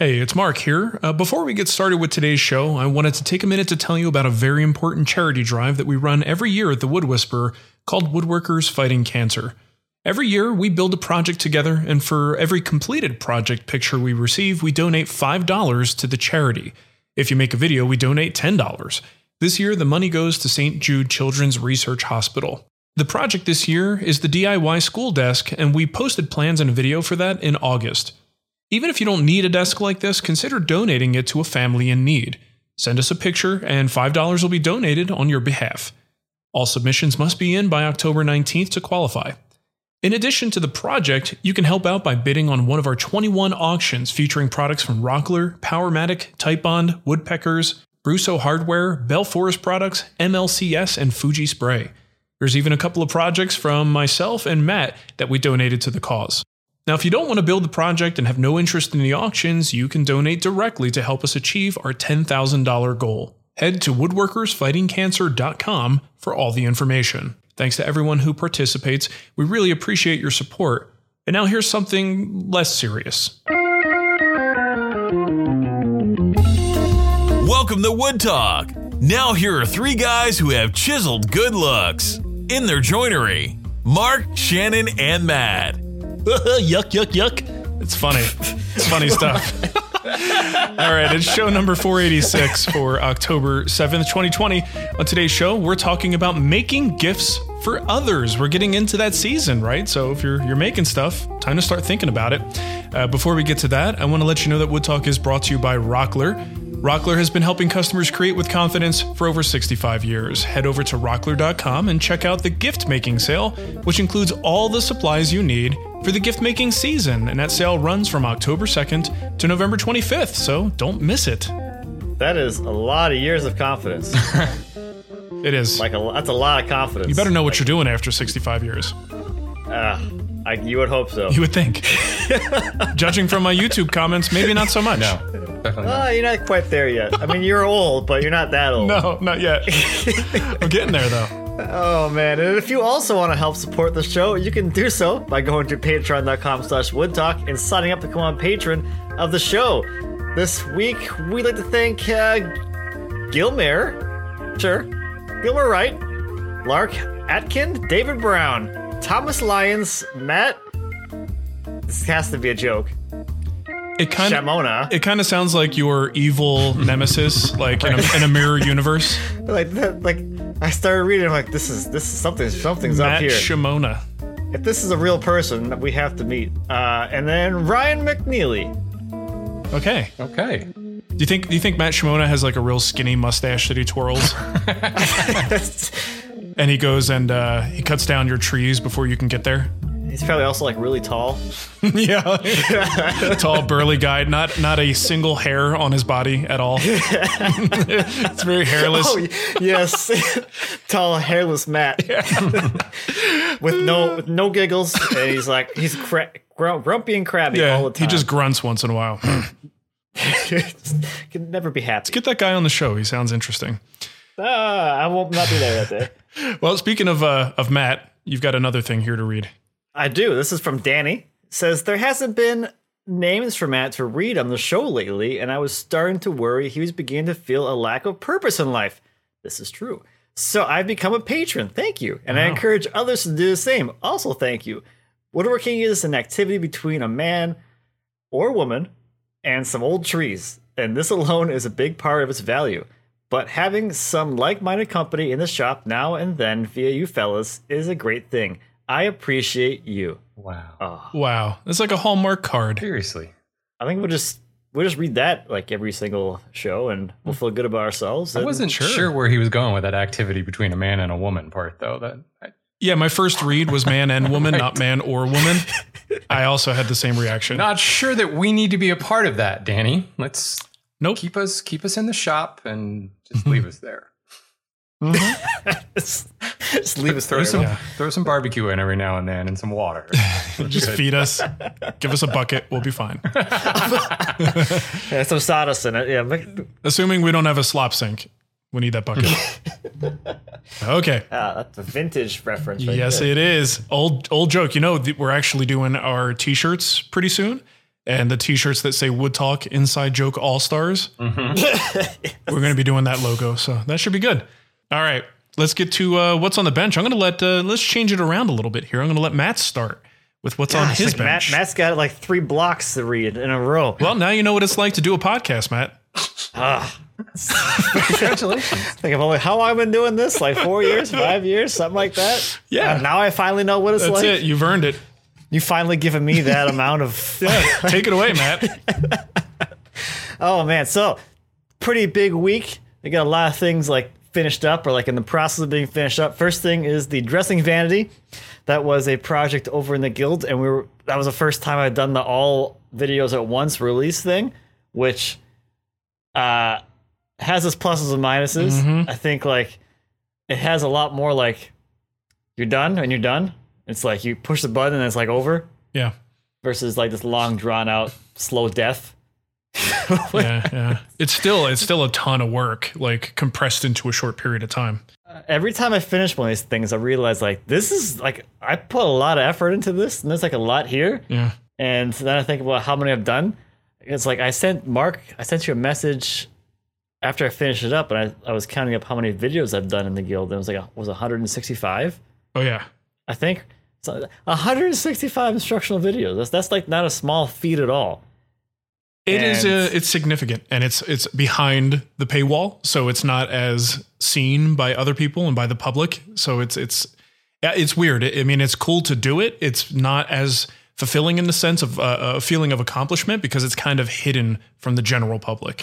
Hey, it's Mark here. Before we get started with today's show, I wanted to take a minute to tell you about a very important charity drive that we run every year at the Wood Whisperer called Woodworkers Fighting Cancer. Every year, we build a project together, and for every completed project picture we receive, we donate $5 to the charity. If you make a video, we donate $10. This year, the money goes to St. Jude Children's Research Hospital. The project this year is the DIY school desk, and we posted plans and a video for that in August. Even if you don't need a desk like this, consider donating it to a family in need. Send us a picture and $5 will be donated on your behalf. All submissions must be in by October 19th to qualify. In addition to the project, you can help out by bidding on one of our 21 auctions featuring products from Rockler, Powermatic, Titebond, Woodpeckers, Brousseau Hardware, Bell Forest Products, MLCS, and Fuji Spray. There's even a couple of projects from myself and Matt that we donated to the cause. Now, if you don't want to build the project and have no interest in the auctions, you can donate directly to help us achieve our $10,000 goal. Head to woodworkersfightingcancer.com for all the information. Thanks to everyone who participates. We really appreciate your support. And now here's something less serious. Welcome to Wood Talk. Now here are three guys who have chiseled good looks in their joinery. Mark, Shannon, and Matt. Yuck, yuck, yuck. It's funny. It's funny stuff. All right, it's show number 486 for October 7th, 2020. On today's show, we're talking about making gifts for others. We're getting into that season, right? So if you're making stuff, time to start thinking about it. Before we get to that, I want to let you know that Wood Talk is brought to you by Rockler. Rockler has been helping customers create with confidence for over 65 years. Head over to rockler.com and check out the gift-making sale, which includes all the supplies you need for the gift-making season, and that sale runs from October 2nd to November 25th, so don't miss it. That is a lot of years of confidence. It is. That's a lot of confidence. You better know what you're doing after 65 years. You would hope so. You would think. Judging from my YouTube comments, maybe not so much. No, definitely not. You're not quite there yet. I mean, you're old, but you're not that old. No, not yet. I'm getting there, though. Oh, man. And if you also want to help support the show, you can do so by going to patreon.com/woodtalk and signing up to become a patron of the show. This week, we'd like to thank Gilmer Wright, Lark Atkin, David Brown, Thomas Lyons, Matt. This has to be a joke. It kind of sounds like your evil nemesis, like in a mirror universe. I started reading. I'm like, this is something's Matt up here. Matt Shimona. If this is a real person, we have to meet. And then Ryan McNeely. Okay. Do you think Matt Shimona has like a real skinny mustache that he twirls? And he goes and he cuts down your trees before you can get there. He's probably also like really tall. Yeah. Tall, burly guy. Not a single hair on his body at all. It's very hairless. Oh, yes. Tall, hairless Matt. Yeah. with no giggles. And he's like, he's cra- grumpy and crabby all the time. He just grunts once in a while. Can never be happy. Let's get that guy on the show. He sounds interesting. I will not be there that day. Well, speaking of Matt, you've got another thing here to read. I do. This is from Danny. It says, there hasn't been names for Matt to read on the show lately, and I was starting to worry he was beginning to feel a lack of purpose in life. This is true. So I've become a patron. Thank you. And I encourage others to do the same. Also, thank you. Woodworking is an activity between a man or woman and some old trees, and this alone is a big part of its value. But having some like-minded company in the shop now and then via you fellas is a great thing. I appreciate you. Wow. Oh. Wow. That's like a Hallmark card. Seriously. I think we'll just read that like every single show and we'll feel good about ourselves. I wasn't sure where he was going with that activity between a man and a woman part, though. Yeah, my first read was man and woman, right. Not man or woman. I also had the same reaction. Not sure that we need to be a part of that, Danny. Let's keep us in the shop and just leave us there. Just leave us throw some barbecue in every now and then and some water. Just feed us, give us a bucket, we'll be fine. Some sawdust in it. Yeah, assuming we don't have a slop sink, we need that bucket. Okay, that's a vintage reference. Right yes, there. It is old joke. You know, we're actually doing our t-shirts pretty soon. And the t-shirts that say Wood Talk Inside Joke All Stars. Mm-hmm. Yes. We're going to be doing that logo. So that should be good. All right. Let's get to what's on the bench. I'm going to let's change it around a little bit here. I'm going to let Matt start with what's on his bench. Matt's got like 3 blocks to read in a row. Well, now you know what it's like to do a podcast, Matt. Congratulations. Think of only how I've been doing this, like 4 years, 5 years, something like that. Yeah. Now I finally know what it's like. That's it. You've earned it. You finally given me that amount of... take it away, Matt. Oh, man. So, pretty big week. I got a lot of things like finished up or like in the process of being finished up. First thing is the dressing vanity. That was a project over in the guild, and that was the first time I'd done the all videos at once release thing, which has its pluses and minuses. Mm-hmm. I think like it has a lot more like you're done and you're done. It's like you push the button and it's like over. Yeah. Versus like this long drawn out slow death. Yeah. It's still a ton of work, like compressed into a short period of time. Every time I finish one of these things, I realize like this is like I put a lot of effort into this, and there's like a lot here. Yeah. And then I think about how many I've done. It's like I sent you a message after I finished it up, and I was counting up how many videos I've done in the guild, and it was like 165. Oh yeah. I think so, 165 instructional videos. That's like not a small feat at all. It's significant, and it's behind the paywall, so it's not as seen by other people and by the public. So it's weird. I mean, it's cool to do it. It's not as fulfilling in the sense of a feeling of accomplishment because it's kind of hidden from the general public.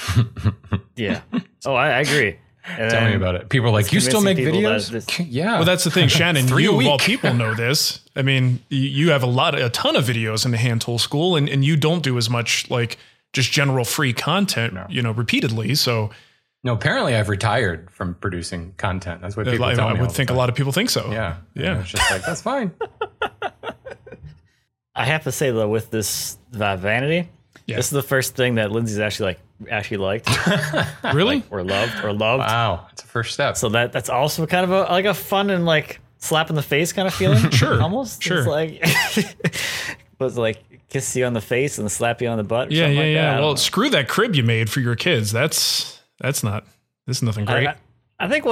Yeah. Oh, I agree. And tell me about it. People are like, you still make videos? Yeah. Well, that's the thing, Shannon. You of all people know this. I mean, you have a ton of videos in the hand tool school, and you don't do as much like just general free content, repeatedly. So, no, apparently I've retired from producing content. That's what people tell me. I would think a lot of people think so. Yeah. Yeah. It's just like, that's fine. I have to say though, with this vanity, this is the first thing that Lindsay's actually liked. Really? Like, or loved. Wow. That's a first step. So that's also kind of a fun and like slap in the face kind of feeling. Sure. Almost. Sure. It's like, was like kiss you on the face and slap you on the butt. Or something like that. Well, screw that crib you made for your kids. This is nothing great. I think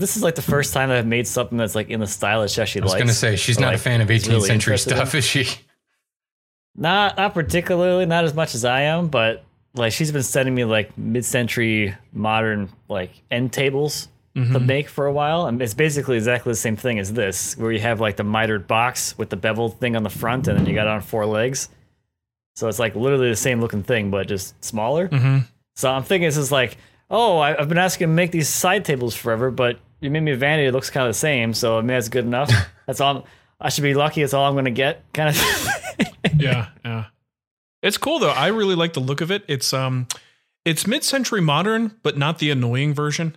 this is like the first time that I've made something that's like in the style that she actually likes. I was going to say, she's not like a fan of 18th really century stuff, is she? Not particularly, not as much as I am, but like she's been sending me like mid-century modern like end tables to make for a while, and it's basically exactly the same thing as this, where you have like the mitered box with the beveled thing on the front, and then you got it on 4 legs. So it's like literally the same looking thing, but just smaller. Mm-hmm. So I'm thinking this is like, oh, I've been asking to make these side tables forever, but you made me a vanity. It looks kind of the same, so I mean that's good enough. That's all. I should be lucky. It's all I'm going to get, kind of thing. Yeah. It's cool though. I really like the look of it. It's mid-century modern, but not the annoying version.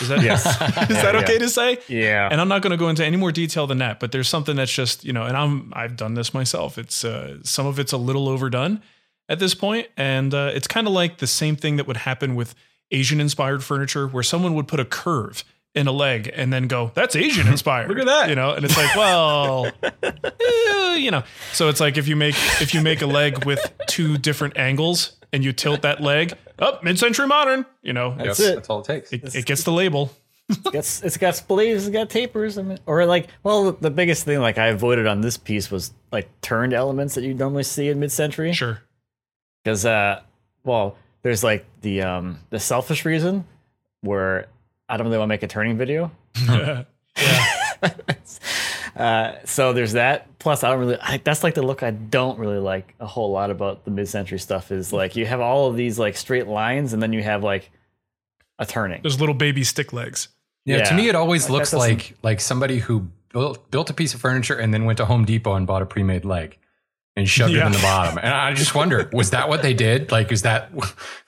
Is that, yes. is that okay to say? Yeah. And I'm not going to go into any more detail than that, but there's something that's just, you know, and I've done this myself. It's some of it's a little overdone at this point. And it's kind of like the same thing that would happen with Asian inspired furniture, where someone would put a curve in a leg and then go, that's Asian inspired. Look at that. You know? And it's like, well, you know, so it's like, if you make a leg with two different angles and you tilt that leg up, mid-century modern, you know, that's it. That's all it takes. It gets the label. It's got spliffs, it's got tapers. I mean, or like, well, the biggest thing like I avoided on this piece was like turned elements that you normally see in mid-century. Sure. Because, well, there's like the selfish reason where I don't really want to make a turning video. Yeah. So there's that. Plus, that's like the look I don't really like a whole lot about the mid-century stuff is like you have all of these like straight lines and then you have like a turning. Those little baby stick legs. Yeah. To me, it always looks like somebody who built a piece of furniture and then went to Home Depot and bought a pre-made leg and shoved it in the bottom. And I just wonder, was that what they did? Like, is that...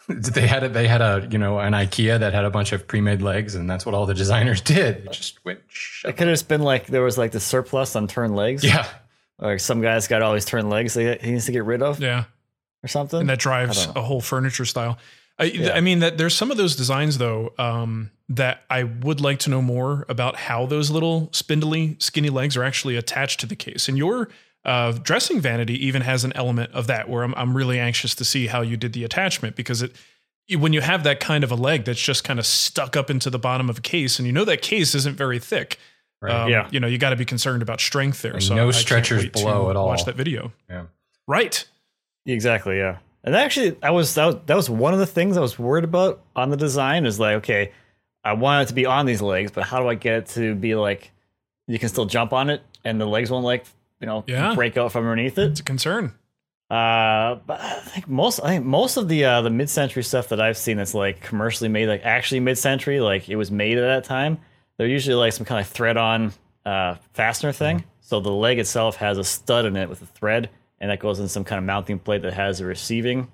They had a you know, an IKEA that had a bunch of pre-made legs, and that's what all the designers did. It just went. It could have just been like there was like the surplus on turned legs. Yeah, like some guys got all these turned legs that he needs to get rid of. Yeah, or something. And that drives a whole furniture style. I mean, that there's some of those designs though that I would like to know more about how those little spindly, skinny legs are actually attached to the case. And your dressing vanity even has an element of that where I'm really anxious to see how you did the attachment, because when you have that kind of a leg that's just kind of stuck up into the bottom of a case, and you know that case isn't very thick, right? You know, you got to be concerned about strength there. And so no stretchers below at all. Watch that video. Yeah. Right. Exactly. Yeah. And actually, that was one of the things I was worried about on the design is like, okay, I want it to be on these legs, but how do I get it to be like you can still jump on it and the legs won't like, you know, break out from underneath it. It's a concern. But I think most of the mid-century stuff that I've seen that's like commercially made, like actually mid-century, like it was made at that time, they're usually like some kind of thread-on fastener thing. Mm-hmm. So the leg itself has a stud in it with a thread, and that goes in some kind of mounting plate that has a receiving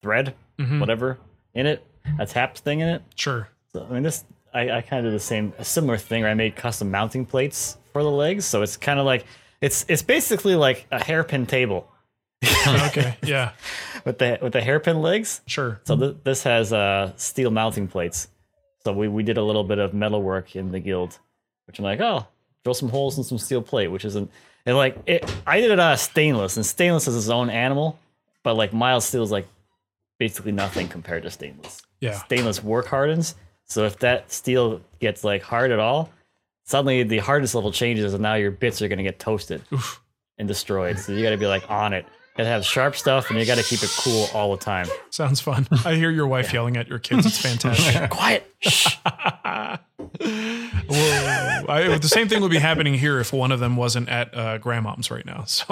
thread, whatever, in it, a tap thing in it. Sure. So, I mean, this I kind of did a similar thing where I made custom mounting plates for the legs, so it's kind of like. It's basically like a hairpin table. Okay, yeah. With the hairpin legs. Sure. So this has steel mounting plates. So we did a little bit of metal work in the guild, which I'm like, drill some holes in some steel plate, which isn't. And like I did it out of stainless, and stainless is its own animal, but like mild steel is like basically nothing compared to stainless. Yeah. Stainless work hardens. So if that steel gets like hard at all, suddenly the hardest level changes, and now your bits are going to get toasted and destroyed. So you got to be like on it. You got to have sharp stuff, and you got to keep it cool all the time. Sounds fun. I hear your wife yelling at your kids. It's fantastic. Quiet. Well, the same thing would be happening here if one of them wasn't at grandmom's right now. So.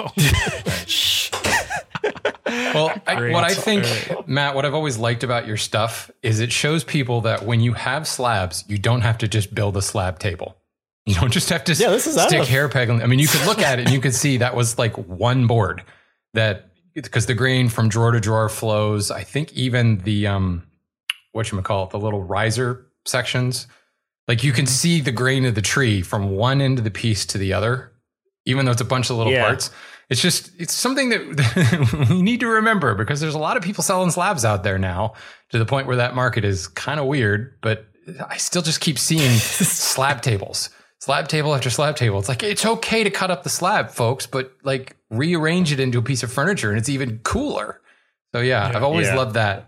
Well, what I think, Matt, what I've always liked about your stuff is it shows people that when you have slabs, you don't have to just build a slab table. You don't just have to stick hair peg. I mean, you could look at it and you could see that was like one board that because the grain from drawer to drawer flows. I think even the the little riser sections, like you can see the grain of the tree from one end of the piece to the other, even though it's a bunch of little parts. It's just something that we need to remember, because there's a lot of people selling slabs out there now to the point where that market is kind of weird. But I still just keep seeing slab tables. Slab table after slab table. It's like, it's okay to cut up the slab, folks, but like rearrange it into a piece of furniture, and it's even cooler. So I've always loved that.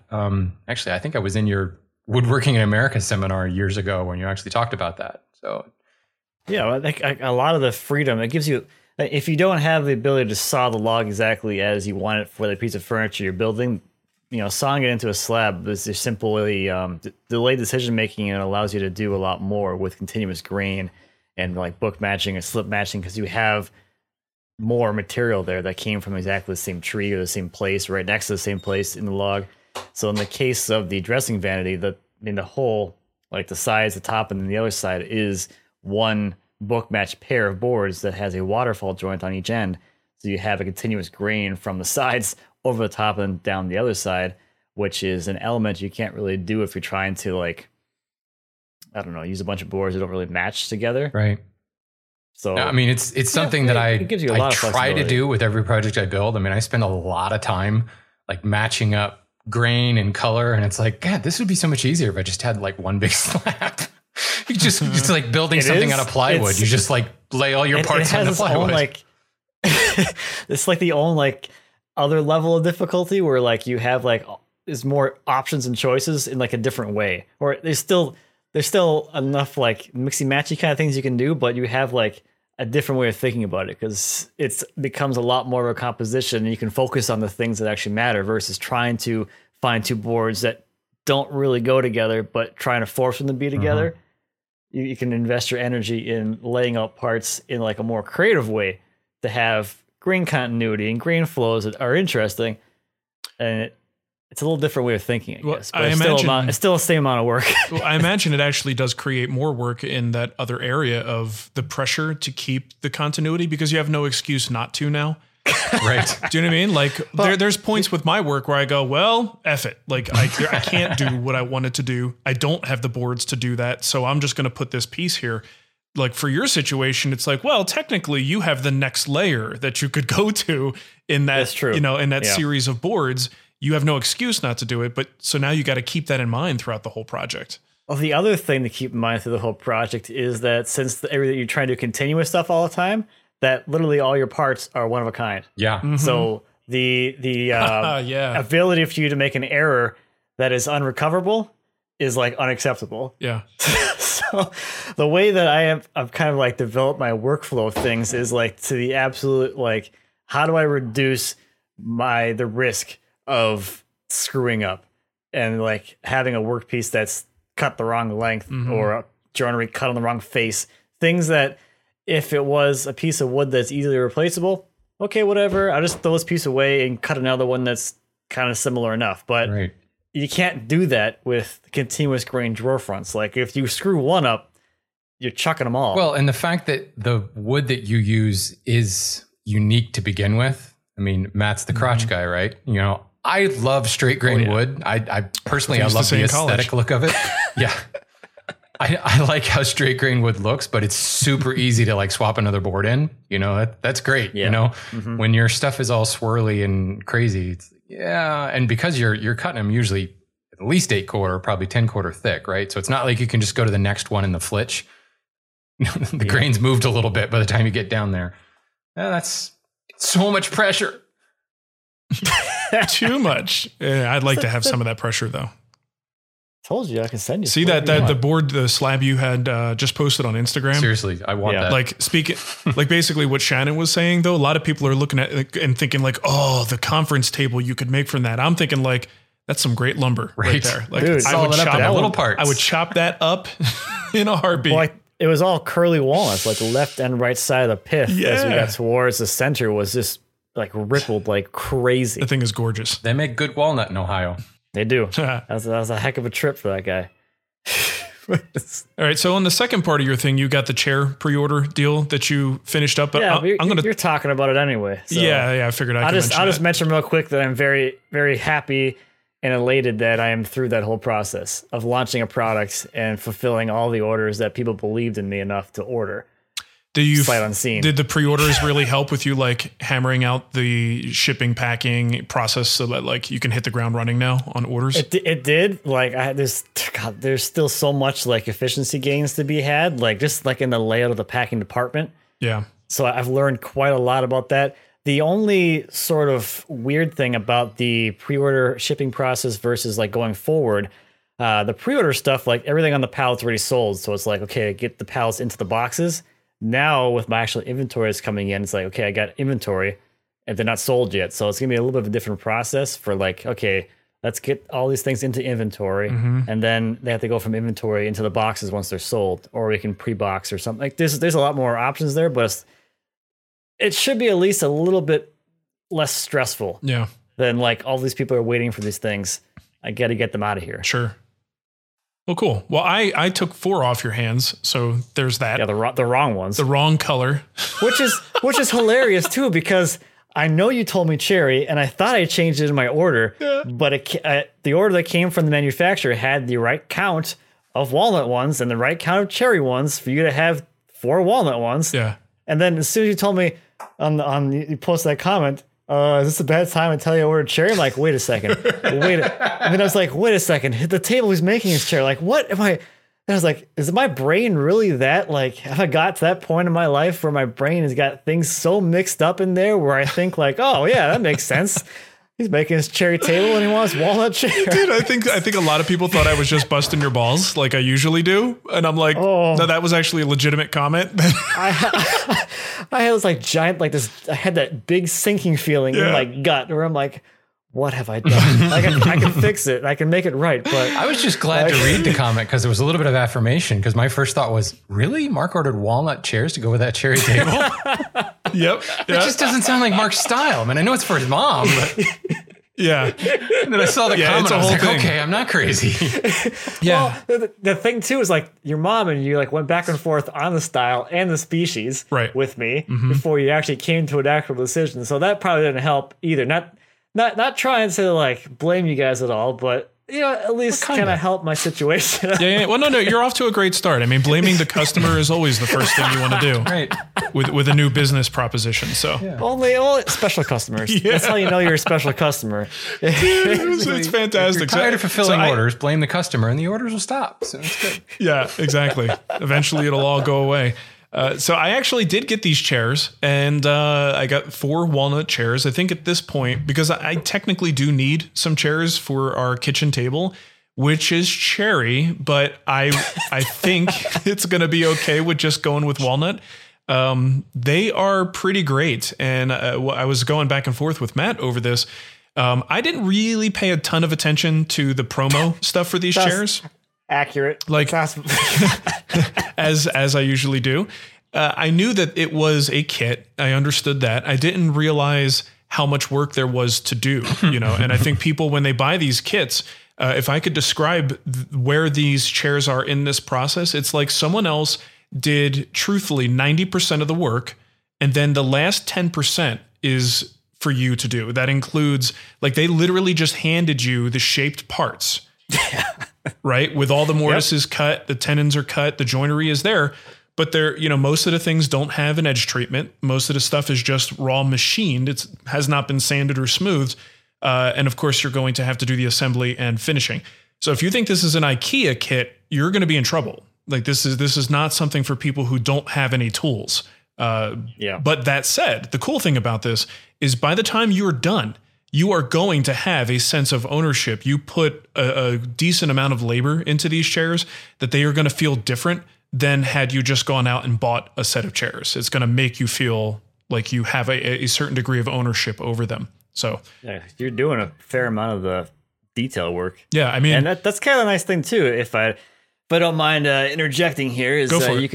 Actually, I think I was in your Woodworking in America seminar years ago when you actually talked about that. So I think a lot of the freedom it gives you, if you don't have the ability to saw the log exactly as you want it for the piece of furniture you're building, you know, sawing it into a slab is just simply delayed decision making, and allows you to do a lot more with continuous grain. And like book matching and slip matching, because you have more material there that came from exactly the same tree or the same place, right next to the same place in the log. So in the case of the dressing vanity, the whole, like the sides, the top, and then the other side is one book match pair of boards that has a waterfall joint on each end. So you have a continuous grain from the sides over the top and down the other side, which is an element you can't really do if you're trying to like I don't know, use a bunch of boards that don't really match together. Right. So no, I mean, it's something that I try to do with every project I build. I mean, I spend a lot of time like matching up grain and color, and it's like, God, this would be so much easier if I just had like one big slab. You just it's like building something out of plywood. You just like lay all your parts on the plywood. It's like the own like other level of difficulty where like you have like there's more options and choices in like a different way, or there's still enough like mixy matchy kind of things you can do, but you have like a different way of thinking about it because it becomes a lot more of a composition, and you can focus on the things that actually matter versus trying to find two boards that don't really go together, but trying to force them to be together. Mm-hmm. You can invest your energy in laying out parts in like a more creative way to have grain continuity and grain flows that are interesting. And it's a little different way of thinking, I guess. But it's still the same amount of work. Well, I imagine it actually does create more work in that other area of the pressure to keep the continuity because you have no excuse not to now. Right. Do you know what I mean? Like there's points with my work where I go, well, F it. Like I can't do what I wanted to do. I don't have the boards to do that. So I'm just going to put this piece here. Like for your situation, it's like, well, technically you have the next layer that you could go to in that, that's true. You know, in that series of boards, you have no excuse not to do it. But so now you got to keep that in mind throughout the whole project. Well, the other thing to keep in mind through the whole project is that since everything you're trying to continue with stuff all the time, that literally all your parts are one of a kind. Yeah. Mm-hmm. So the ability for you to make an error that is unrecoverable is like unacceptable. Yeah. So the way that I've kind of like developed my workflow of things is like to the absolute, like, how do I reduce the risk of screwing up and like having a workpiece that's cut the wrong length mm-hmm. or a joinery cut on the wrong face, things that if it was a piece of wood that's easily replaceable, okay, whatever. I'll just throw this piece away and cut another one that's kind of similar enough. But right. You can't do that with continuous grain drawer fronts. Like if you screw one up, you're chucking them all. Well, and the fact that the wood that you use is unique to begin with. I mean, Matt's the crotch mm-hmm. guy, right? You know, I love straight grain wood. I personally, I love the aesthetic look of it. Yeah. I like how straight grain wood looks, but it's super easy to like swap another board in, you know, that's great. Yeah. You know, mm-hmm. when your stuff is all swirly and crazy. It's, yeah. And because you're cutting them usually at least 8/4, probably 10/4 thick. Right. So it's not like you can just go to the next one in the flitch. The grain's moved a little bit by the time you get down there. Yeah, that's so much pressure. Too much. Yeah, I'd like to have some of that pressure though. Told you I can send you. See that the board, the slab you had just posted on Instagram. Seriously, I want that. Like speaking, like basically what Shannon was saying though. A lot of people are looking at it and thinking like, oh, the conference table you could make from that. I'm thinking like that's some great lumber right there. Like dude, I would chop that little part. I would chop that up in a heartbeat. Well, it was all curly walnuts, like the left and right side of the pith as we got towards the center was just like rippled like crazy. The thing is gorgeous. They make good walnut in Ohio. They do. That was a heck of a trip for that guy. All right. So on the second part of your thing, you got the chair pre-order deal that you finished up. But yeah, you're talking about it anyway. So yeah. I figured I'll just mention real quick that I'm very, very happy and elated that I am through that whole process of launching a product and fulfilling all the orders that people believed in me enough to order. Did the pre-orders really help with you like hammering out the shipping packing process so that like you can hit the ground running now on orders? It did. Like there's still so much like efficiency gains to be had, like just like in the layout of the packing department. Yeah. So I've learned quite a lot about that. The only sort of weird thing about the pre-order shipping process versus like going forward, the pre-order stuff, like everything on the pallet's already sold. So it's like, okay, get the pallets into the boxes. Now with my actual inventory is coming in, it's like, okay, I got inventory and they're not sold yet. So it's going to be a little bit of a different process for like, okay, let's get all these things into inventory. Mm-hmm. And then they have to go from inventory into the boxes once they're sold, or we can pre-box or something. Like there's a lot more options there, but it should be at least a little bit less stressful than like all these people are waiting for these things. I got to get them out of here. Sure. Well, cool. Well, I took 4 off your hands, so there's that. Yeah, the wrong ones. The wrong color. Which is hilarious, too, because I know you told me cherry, and I thought I changed it in my order, but the order that came from the manufacturer had the right count of walnut ones and the right count of cherry ones for you to have 4 walnut ones. Yeah. And then as soon as you told me on you posted that comment, is this a bad time to tell you I ordered cherry? I'm like, wait a second. I was like, wait a second. The table who's making this cherry. Like, what am I? And I was like, is my brain really that? Like, have I got to that point in my life where my brain has got things so mixed up in there where I think like, oh yeah, that makes sense. He's making his cherry table and he wants walnut cherry. Dude, I think a lot of people thought I was just busting your balls like I usually do. And I'm like, no, that was actually a legitimate comment. I had this like giant, like this, I had that big sinking feeling in my gut where I'm like, what have I done? Like I can fix it. I can make it right. But I was just glad to read the comment because there was a little bit of affirmation because my first thought was, really? Mark ordered walnut chairs to go with that cherry table? Yep. It just doesn't sound like Mark's style. I mean, I know it's for his mom, but yeah. And then I saw the comment. I was like, okay, I'm not crazy. Yeah. Well, the thing too is like your mom and you like went back and forth on the style and the species with me before you actually came to an actual decision. So that probably didn't help either. Not trying to like blame you guys at all, but you know, at least kind of help my situation. Yeah. Well, no, you're off to a great start. I mean, blaming the customer is always the first thing you want to do with a new business proposition. So only special customers. Yeah. That's how you know you're a special customer. Dude, it's fantastic. If you're tired of fulfilling orders, blame the customer and the orders will stop. So it's good. Yeah, exactly. Eventually it'll all go away. So I actually did get these chairs and I got 4 walnut chairs. I think at this point, because I technically do need some chairs for our kitchen table, which is cherry, but I think it's going to be okay with just going with walnut. They are pretty great. And I was going back and forth with Matt over this. I didn't really pay a ton of attention to the promo stuff for these chairs. Accurate, like as I usually do. I knew that it was a kit. I understood that. I didn't realize how much work there was to do, you know. And I think people, when they buy these kits, if I could describe where these chairs are in this process, it's like someone else did truthfully 90% of the work, and then the last 10% is for you to do. That includes, like, they literally just handed you the shaped parts. Right. With all the mortises cut, the tenons are cut, the joinery is there, but they're, you know, most of the things don't have an edge treatment. Most of the stuff is just raw machined. It has not been sanded or smoothed. And of course you're going to have to do the assembly and finishing. So if you think this is an IKEA kit, you're going to be in trouble. Like this is not something for people who don't have any tools. But that said, the cool thing about this is by the time you're done, you are going to have a sense of ownership. You put a decent amount of labor into these chairs that they are going to feel different than had you just gone out and bought a set of chairs. It's going to make you feel like you have a certain degree of ownership over them. So yeah, you're doing a fair amount of the detail work. Yeah, I mean, and that's kind of a nice thing too. If I don't mind interjecting here, is you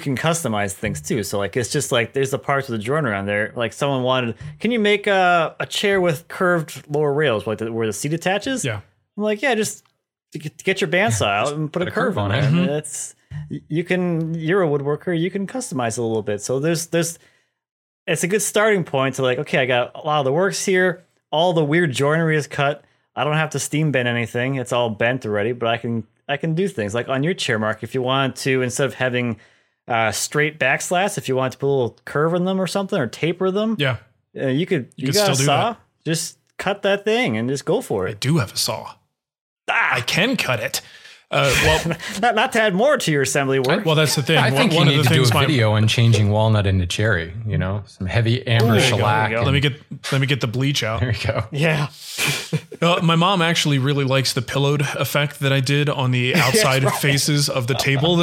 can customize things too. So like it's just like there's the parts of the joinery on there. Like someone wanted, can you make a chair with curved lower rails, like where the seat attaches? Yeah, I'm like just get your bandsaw out and put a curve on it. Mm-hmm. That's you're a woodworker. You can customize a little bit. So there's it's a good starting point to like, okay, I got a lot of the works here. All the weird joinery is cut. I don't have to steam bend anything. It's all bent already, but I can do things like on your chair, Mark, if you want to, instead of having straight backslats, if you want to put a little curve in them or something or taper them, you could got still a saw, just cut that thing and just go for it. I do have a saw. I can cut it. Well, not to add more to your assembly work. Well, that's the thing. I think you need to do a video on changing walnut into cherry, you know, some heavy amber shellac. Let me get the bleach out. There we go. Yeah. My mom actually really likes the pillowed effect that I did on the outside faces of the table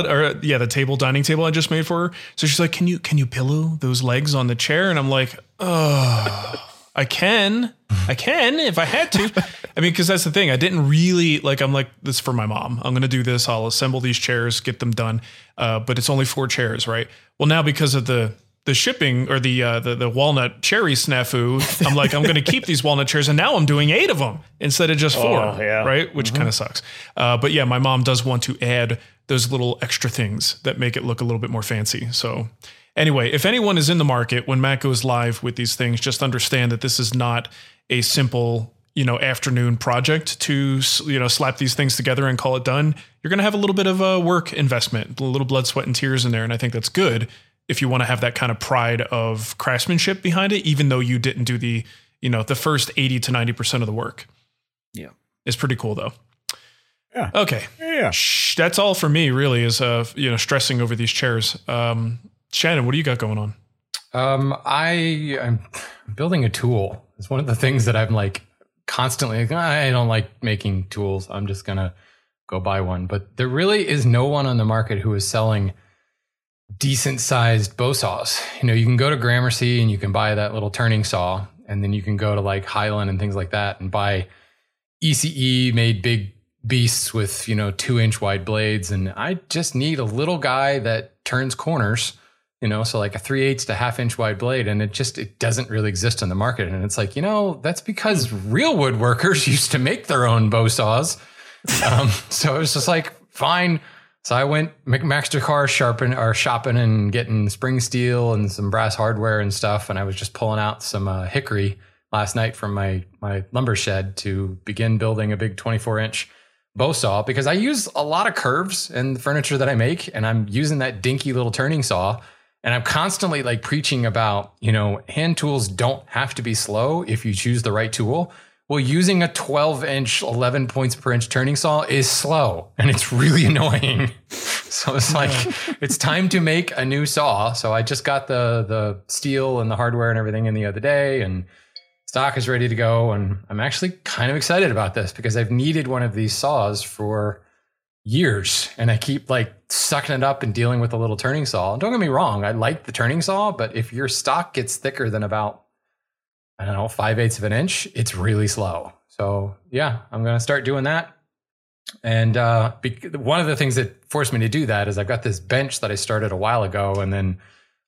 dining table I just made for her. So she's like, can you pillow those legs on the chair? And I'm like, I can if I had to. I mean, because that's the thing. I didn't really like, I'm like, this is for my mom. I'm going to do this. I'll assemble these chairs, get them done. But it's only 4 chairs, right? Well, now because of the shipping or the walnut cherry snafu, I'm like, I'm going to keep these walnut chairs. And now I'm doing 8 of them instead of just 4, right? Which kind of sucks. But yeah, my mom does want to add those little extra things that make it look a little bit more fancy. So anyway, if anyone is in the market when Matt goes live with these things, just understand that this is not a simple, you know, afternoon project to, you know, slap these things together and call it done, you're going to have a little bit of a work investment, a little blood, sweat, and tears in there. And I think that's good if you want to have that kind of pride of craftsmanship behind it, even though you didn't do the, you know, the first 80 to 90% of the work. Yeah. It's pretty cool though. Yeah. Okay. Yeah. That's all for me really is, you know, stressing over these chairs. Shannon, what do you got going on? I'm building a tool. It's one of the things that I'm like constantly, I don't like making tools. I'm just going to go buy one, but there really is no one on the market who is selling decent sized bow saws. You know, you can go to Gramercy and you can buy that little turning saw, and then you can go to like Highland and things like that and buy ECE made big beasts with, you know, 2-inch wide blades. And I just need a little guy that turns corners, you know, so like a 3/8 to 1/2 inch wide blade. And it doesn't really exist on the market. And it's like, you know, that's because real woodworkers used to make their own bow saws. So it was just like, fine. So I went McMaster-Carr shopping and getting spring steel and some brass hardware and stuff. And I was just pulling out some hickory last night from my lumber shed to begin building a big 24-inch bow saw, because I use a lot of curves in the furniture that I make, and I'm using that dinky little turning saw. And I'm constantly like preaching about, you know, hand tools don't have to be slow if you choose the right tool. Well, using a 12-inch, 11 points per inch turning saw is slow, and it's really annoying. So it's like, it's time to make a new saw. So I just got the steel and the hardware and everything in the other day, and stock is ready to go. And I'm actually kind of excited about this because I've needed one of these saws for years, and I keep like sucking it up and dealing with a little turning saw. And don't get me wrong, I like the turning saw, but if your stock gets thicker than about, I don't know, 5/8 of an inch, it's really slow. So yeah, I'm going to start doing that. And one of the things that forced me to do that is I've got this bench that I started a while ago, and then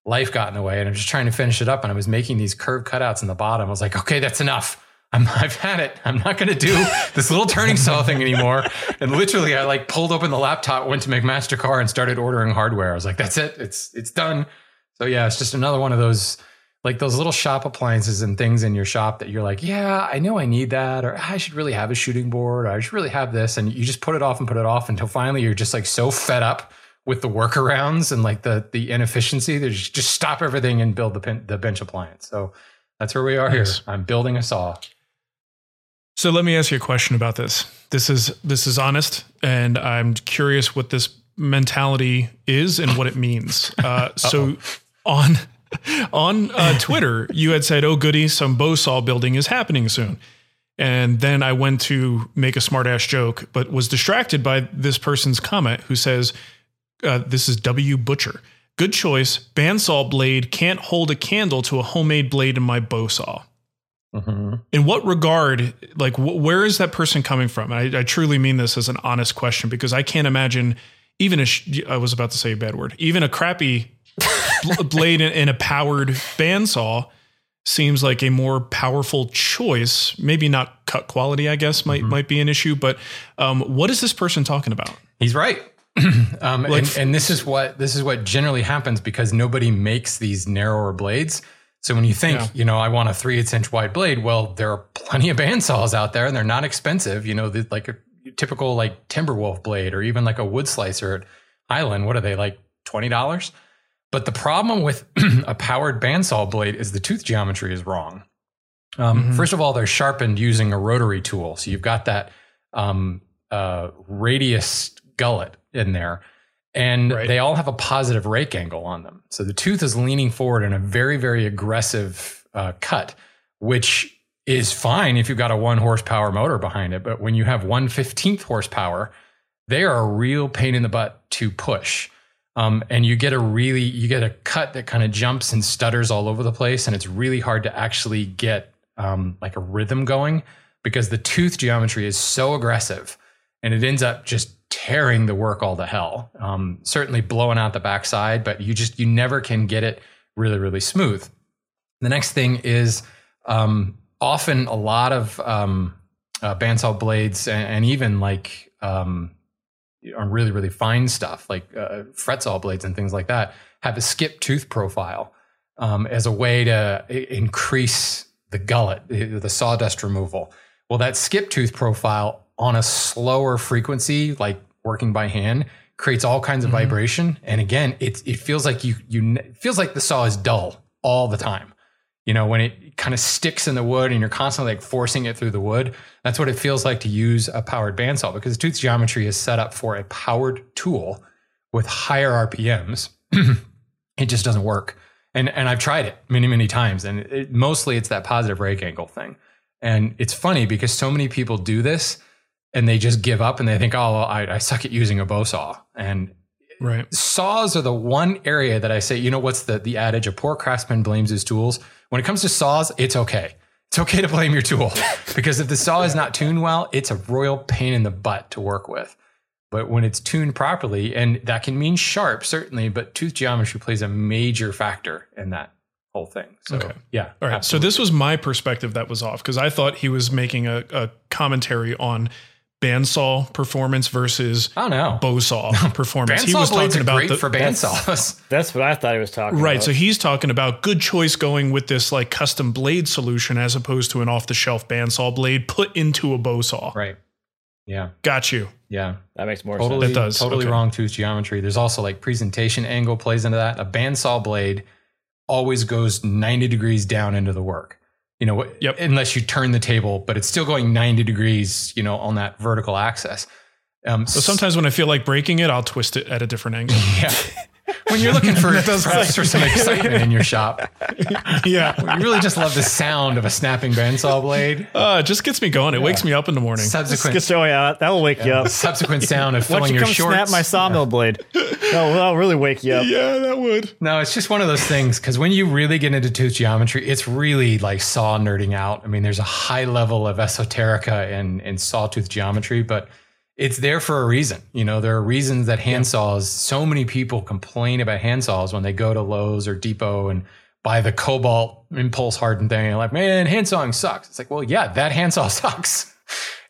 life got in the way, and I'm just trying to finish it up. And I was making these curved cutouts in the bottom. I was like, okay, that's enough. I've had it. I'm not going to do this little turning saw thing anymore. And literally I like pulled open the laptop, went to McMaster-Carr and started ordering hardware. I was like, that's it. It's done. So yeah, it's just another one of those, like those little shop appliances and things in your shop that you're like, yeah, I know I need that, or I should really have a shooting board, or I should really have this. And you just put it off until finally you're just like so fed up with the workarounds and like the inefficiency that you just stop everything and build the bench appliance. So that's where we are here. I'm building a saw. So let me ask you a question about this. This is honest, and I'm curious what this mentality is and what it means. So on Twitter, you had said, oh, goody, some bow saw building is happening soon. And then I went to make a smart ass joke, but was distracted by this person's comment who says, this is W. Butcher. Good choice. Bandsaw blade can't hold a candle to a homemade blade in my bow saw. Mm-hmm. In what regard, like, where is that person coming from? And I truly mean this as an honest question, because I can't imagine even I was about to say a bad word, even a crappy blade in a powered bandsaw seems like a more powerful choice. Maybe not cut quality, I guess might be an issue, but, what is this person talking about? He's right. And this is what generally happens because nobody makes these narrower blades. So when you think, you know, I want a 3/8 inch wide blade, well, there are plenty of bandsaws out there and they're not expensive. You know, like a typical like Timberwolf blade or even like a wood slicer at Island. What are they, like $20? But the problem with a powered bandsaw blade is the tooth geometry is wrong. First of all, they're sharpened using a rotary tool. So you've got that radius gullet in there. And they all have a positive rake angle on them. So the tooth is leaning forward in a very, very aggressive cut, which is fine if you've got a 1 horsepower motor behind it. But when you have 1/15 horsepower, they are a real pain in the butt to push. And you get a cut that kind of jumps and stutters all over the place. And it's really hard to actually get like a rhythm going because the tooth geometry is so aggressive, and it ends up just tearing the work all to hell. Certainly blowing out the backside, but you never can get it really, really smooth. The next thing is often a lot of bandsaw blades and even like on really, really fine stuff like fret saw blades and things like that have a skip tooth profile as a way to increase the gullet, the sawdust removal. Well, that skip tooth profile on a slower frequency, like working by hand, creates all kinds of vibration. And again, it feels like it feels like the saw is dull all the time. You know, when it kind of sticks in the wood and you're constantly like forcing it through the wood, that's what it feels like to use a powered bandsaw, because the tooth geometry is set up for a powered tool with higher RPMs. It just doesn't work. And I've tried it many, many times. And mostly it's that positive rake angle thing. And it's funny because so many people do this and they just give up and they think, oh, well, I suck at using a bow saw. And right. Saws are the one area that I say, you know, what's the adage? A poor craftsman blames his tools. When it comes to saws, it's okay. It's okay to blame your tool because if the saw is not tuned well, it's a royal pain in the butt to work with. But when it's tuned properly, and that can mean sharp, certainly, but tooth geometry plays a major factor in that whole thing. So, okay. Yeah. All right. Absolutely. So this was my perspective that was off, because I thought he was making a commentary on bandsaw performance versus bowsaw performance. He was talking about for bandsaws. That's what I thought he was talking about. Right. So he's talking about good choice going with this like custom blade solution as opposed to an off the shelf bandsaw blade put into a bowsaw. Right. Yeah. Got you. Yeah. That makes more sense. That does. Totally wrong tooth geometry. There's also like presentation angle plays into that. A bandsaw blade always goes 90 degrees down into the work, you know, unless you turn the table, but it's still going 90 degrees, you know, on that vertical axis. So sometimes when I feel like breaking it, I'll twist it at a different angle. Yeah. When you're looking for, for some excitement in your shop. Yeah. Well, you really just love the sound of a snapping bandsaw blade. It just gets me going. It wakes me up in the morning. That will wake you up. Subsequent sound of filling your shorts. Why don't you come snap my sawmill blade? That'll really wake you up. Yeah, that would. No, it's just one of those things, because when you really get into tooth geometry, it's really like saw nerding out. I mean, there's a high level of esoterica in sawtooth geometry, but it's there for a reason. You know, there are reasons that handsaws, so many people complain about handsaws when they go to Lowe's or Depot and buy the cobalt impulse hardened thing. And they're like, man, handsawing sucks. It's like, well, yeah, that handsaw sucks.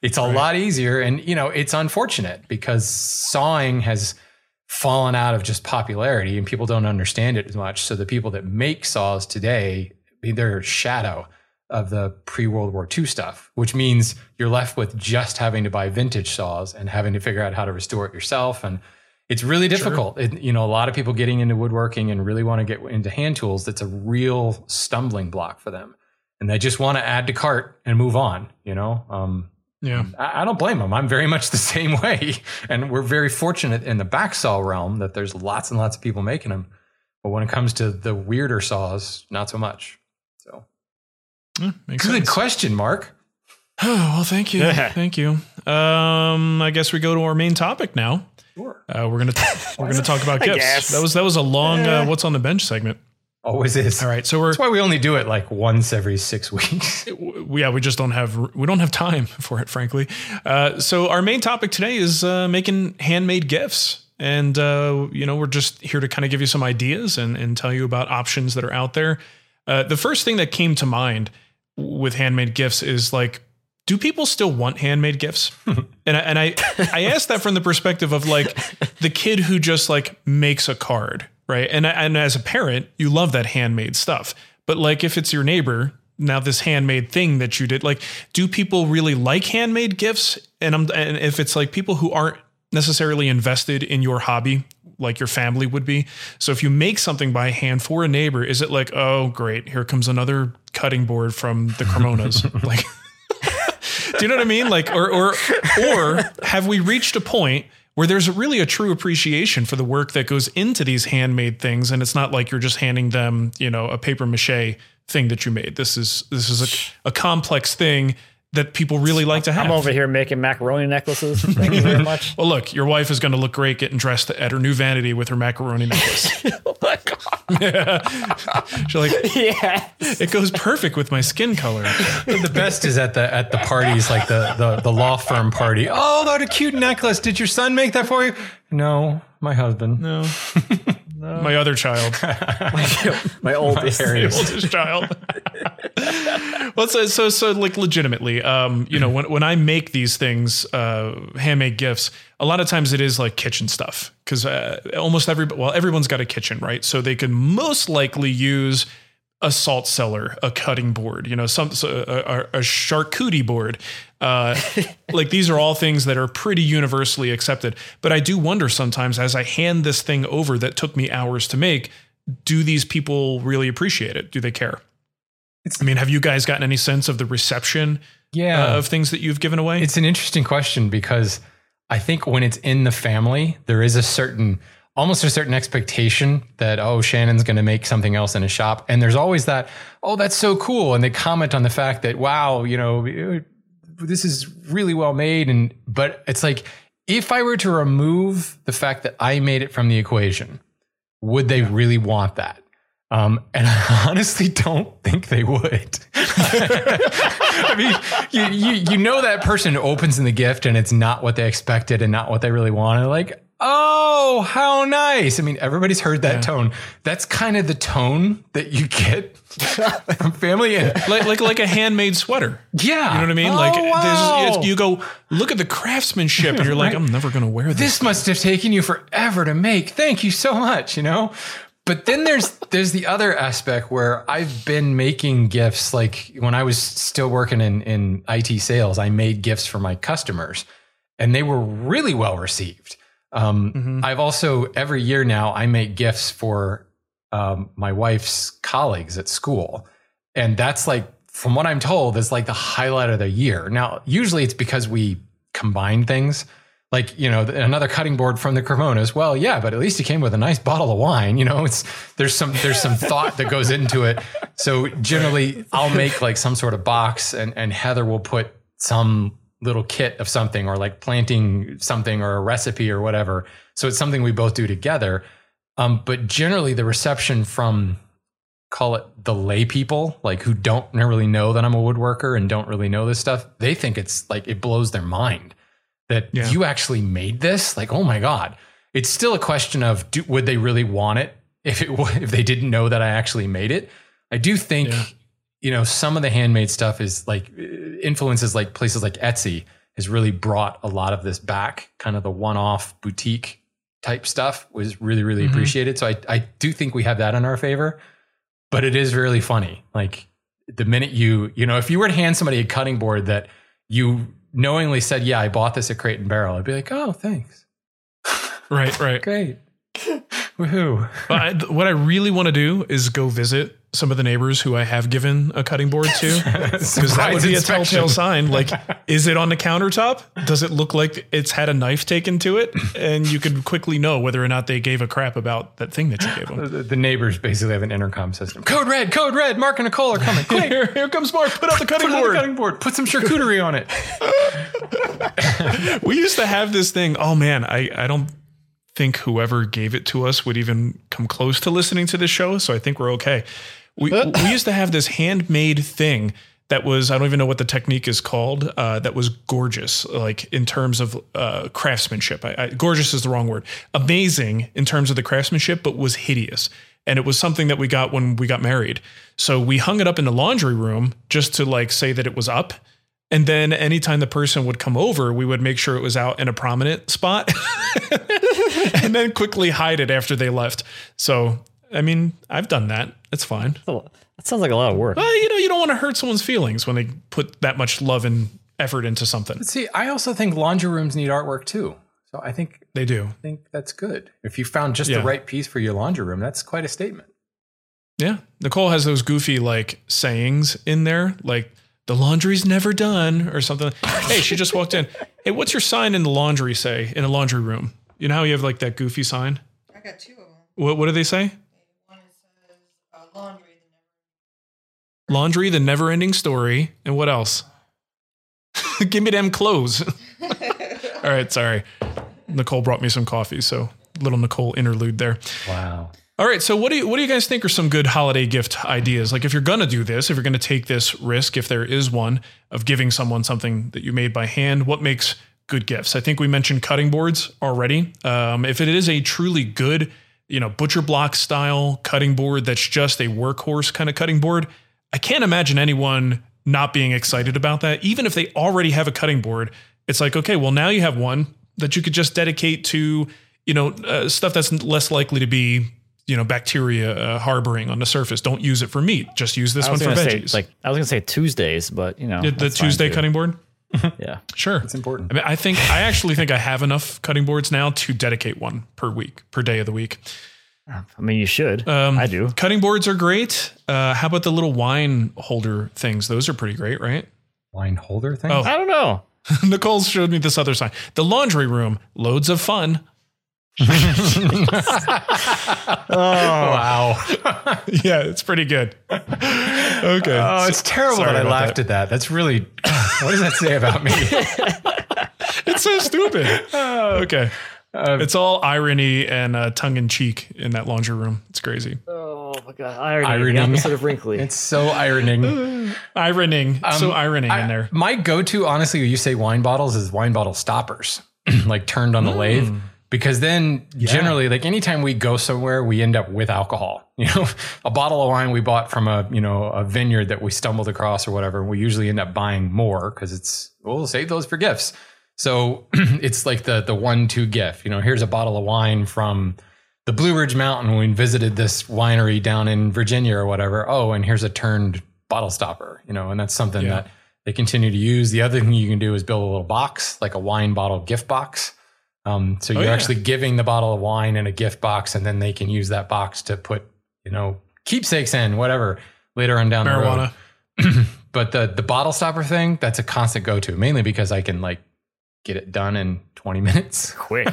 It's a lot easier. And, you know, it's unfortunate because sawing has fallen out of just popularity and people don't understand it as much. So the people that make saws today, they're a shadow of the pre-World War II stuff, which means you're left with just having to buy vintage saws and having to figure out how to restore it yourself. And it's really difficult. Sure. It, you know, a lot of people getting into woodworking and really want to get into hand tools, that's a real stumbling block for them. And they just want to add to cart and move on, you know? I don't blame them. I'm very much the same way. And we're very fortunate in the back saw realm that there's lots and lots of people making them. But when it comes to the weirder saws, not so much. Good sense. Question, Mark. Oh, well, thank you. Thank you. I guess we go to our main topic now. Sure. We're gonna talk about gifts. Guess. That was a long what's on the bench segment. Always is. All right, so that's why we only do it like once every 6 weeks. We just don't have time for it, frankly. So our main topic today is making handmade gifts. And you know, we're just here to kind of give you some ideas and tell you about options that are out there. The first thing that came to mind with handmade gifts is like, do people still want handmade gifts? And I asked that from the perspective of like the kid who just like makes a card, right? And as a parent, you love that handmade stuff. But like, if it's your neighbor, now this handmade thing that you did, like, do people really like handmade gifts? And if it's like people who aren't necessarily invested in your hobby, like your family would be. So if you make something by hand for a neighbor, is it like, oh great, here comes another cutting board from the Cremonas? Like, do you know what I mean? Like, or have we reached a point where there's really a true appreciation for the work that goes into these handmade things? And it's not like you're just handing them, you know, a paper mache thing that you made. This is a complex thing that people really like to have. I'm over here making macaroni necklaces. Thank you very much. Well, look, your wife is going to look great getting dressed at her new vanity with her macaroni necklace. Oh my God. Yeah. She's like, yeah, it goes perfect with my skin color. The best is at the parties, like the law firm party. Oh, what a cute necklace. Did your son make that for you? No, my husband. No. No. My other child. my oldest child. Well, so like legitimately, you know, when I make these things, handmade gifts, a lot of times it is like kitchen stuff, because everyone's got a kitchen, right? So they can most likely use a salt cellar, a cutting board, you know, a charcuterie board. Like these are all things that are pretty universally accepted, but I do wonder sometimes as I hand this thing over that took me hours to make, do these people really appreciate it? Do they care? I mean, have you guys gotten any sense of the reception of things that you've given away? It's an interesting question because I think when it's in the family, there is almost a certain expectation that, oh, Shannon's going to make something else in a shop. And there's always that, oh, that's so cool. And they comment on the fact that, wow, you know, this is really well made. But it's like, if I were to remove the fact that I made it from the equation, would they really want that? And I honestly don't think they would. I mean, you know, that person opens in the gift and it's not what they expected and not what they really wanted. Like, oh, how nice. I mean, everybody's heard that tone. That's kind of the tone that you get from family. And like a handmade sweater. Yeah. You know what I mean? Oh, you go, look at the craftsmanship and you're like, I'm never going to wear this. This must have taken you forever to make. Thank you so much, you know? But then there's the other aspect where I've been making gifts. Like when I was still working in IT sales, I made gifts for my customers and they were really well received. I've also, every year now, I make gifts for my wife's colleagues at school. And that's like, from what I'm told, is like the highlight of the year. Now, usually it's because we combine things like, you know, another cutting board from the Cremonas. Well, yeah, but at least it came with a nice bottle of wine. You know, there's some thought that goes into it. So generally I'll make like some sort of box and Heather will put some little kit of something or like planting something or a recipe or whatever. So it's something we both do together. But generally the reception from, call it the lay people, like who don't really know that I'm a woodworker and don't really know this stuff. They think it's like, it blows their mind that you actually made this. Like, oh my God, it's still a question of would they really want it if they didn't know that I actually made it? I do think, you know, some of the handmade stuff is like influences like places like Etsy has really brought a lot of this back. Kind of the one-off boutique type stuff was really, really appreciated. So I do think we have that in our favor, but it is really funny. Like the minute you know, if you were to hand somebody a cutting board that you knowingly said, yeah, I bought this at Crate and Barrel, I'd be like, oh, thanks. Right. Great. Woohoo. But what I really want to do is go visit some of the neighbors who I have given a cutting board to, because that would be a telltale sign. Like, is it on the countertop? Does it look like it's had a knife taken to it? And you could quickly know whether or not they gave a crap about that thing that you gave them. The neighbors basically have an intercom system. Code red, Mark and Nicole are coming. Quick, here comes Mark. Put out the cutting board. Put some charcuterie on it. We used to have this thing. Oh man, I don't think whoever gave it to us would even come close to listening to this show. So I think we're okay. We used to have this handmade thing that was, I don't even know what the technique is called, that was gorgeous, like in terms of craftsmanship. Gorgeous is the wrong word. Amazing in terms of the craftsmanship, but was hideous. And it was something that we got when we got married. So we hung it up in the laundry room just to like say that it was up. And then anytime the person would come over, we would make sure it was out in a prominent spot and then quickly hide it after they left. So, I mean, I've done that. It's fine. That sounds like a lot of work. Well, you know, you don't want to hurt someone's feelings when they put that much love and effort into something. But see, I also think laundry rooms need artwork too. So I think they do. I think that's good. If you found just the right piece for your laundry room, that's quite a statement. Yeah. Nicole has those goofy like sayings in there, like the laundry's never done or something. Hey, she just walked in. Hey, what's your sign in the laundry say in a laundry room? You know how you have like that goofy sign? I got two of them. What do they say? Laundry, the never-ending story, and what else? Give me them clothes. All right, sorry. Nicole brought me some coffee, so little Nicole interlude there. Wow. All right, so what do you guys think are some good holiday gift ideas? Like if you're gonna do this, if you're gonna take this risk, if there is one, of giving someone something that you made by hand, what makes good gifts? I think we mentioned cutting boards already. If it is a truly good, you know, butcher block style cutting board that's just a workhorse kind of cutting board, I can't imagine anyone not being excited about that. Even if they already have a cutting board, it's like, okay, well now you have one that you could just dedicate to, you know, stuff that's less likely to be bacteria harboring on the surface. Don't use it for meat. Just use this one for veggies. I was going to say Tuesdays, but the Tuesday cutting board. Yeah, sure. It's important. I actually think I have enough cutting boards now to dedicate one per week, per day of the week. I mean, you should. I do. Cutting boards are great. How about the little wine holder things? Those are pretty great, right? Wine holder things? Oh. I don't know. Nicole showed me this other sign. The laundry room, loads of fun. Oh, wow. Yeah, it's pretty good. Okay. Oh, it's terrible that I laughed at that. That's really, what does that say about me? It's so stupid. Okay. It's all irony and tongue in cheek in that laundry room. It's crazy. Oh my God. Irony. The opposite of wrinkly. It's so ironing. In there. My go-to, honestly, when you say wine bottles is wine bottle stoppers, like turned on the lathe. Because then generally, like anytime we go somewhere, we end up with alcohol, a bottle of wine we bought from a vineyard that we stumbled across or whatever. And we usually end up buying more because we'll save those for gifts. So it's like the 1-2 gift, here's a bottle of wine from the Blue Ridge Mountain when we visited this winery down in Virginia or whatever. Oh, and here's a turned bottle stopper, and that's something that they continue to use. The other thing you can do is build a little box, like a wine bottle gift box. So you're actually giving the bottle of wine in a gift box, and then they can use that box to put, keepsakes in, whatever, later on down the road. But the bottle stopper thing, that's a constant go-to, mainly because I can get it done in 20 minutes. Quick.